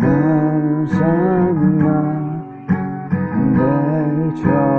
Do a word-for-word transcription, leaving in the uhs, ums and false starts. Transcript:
南山南北朝。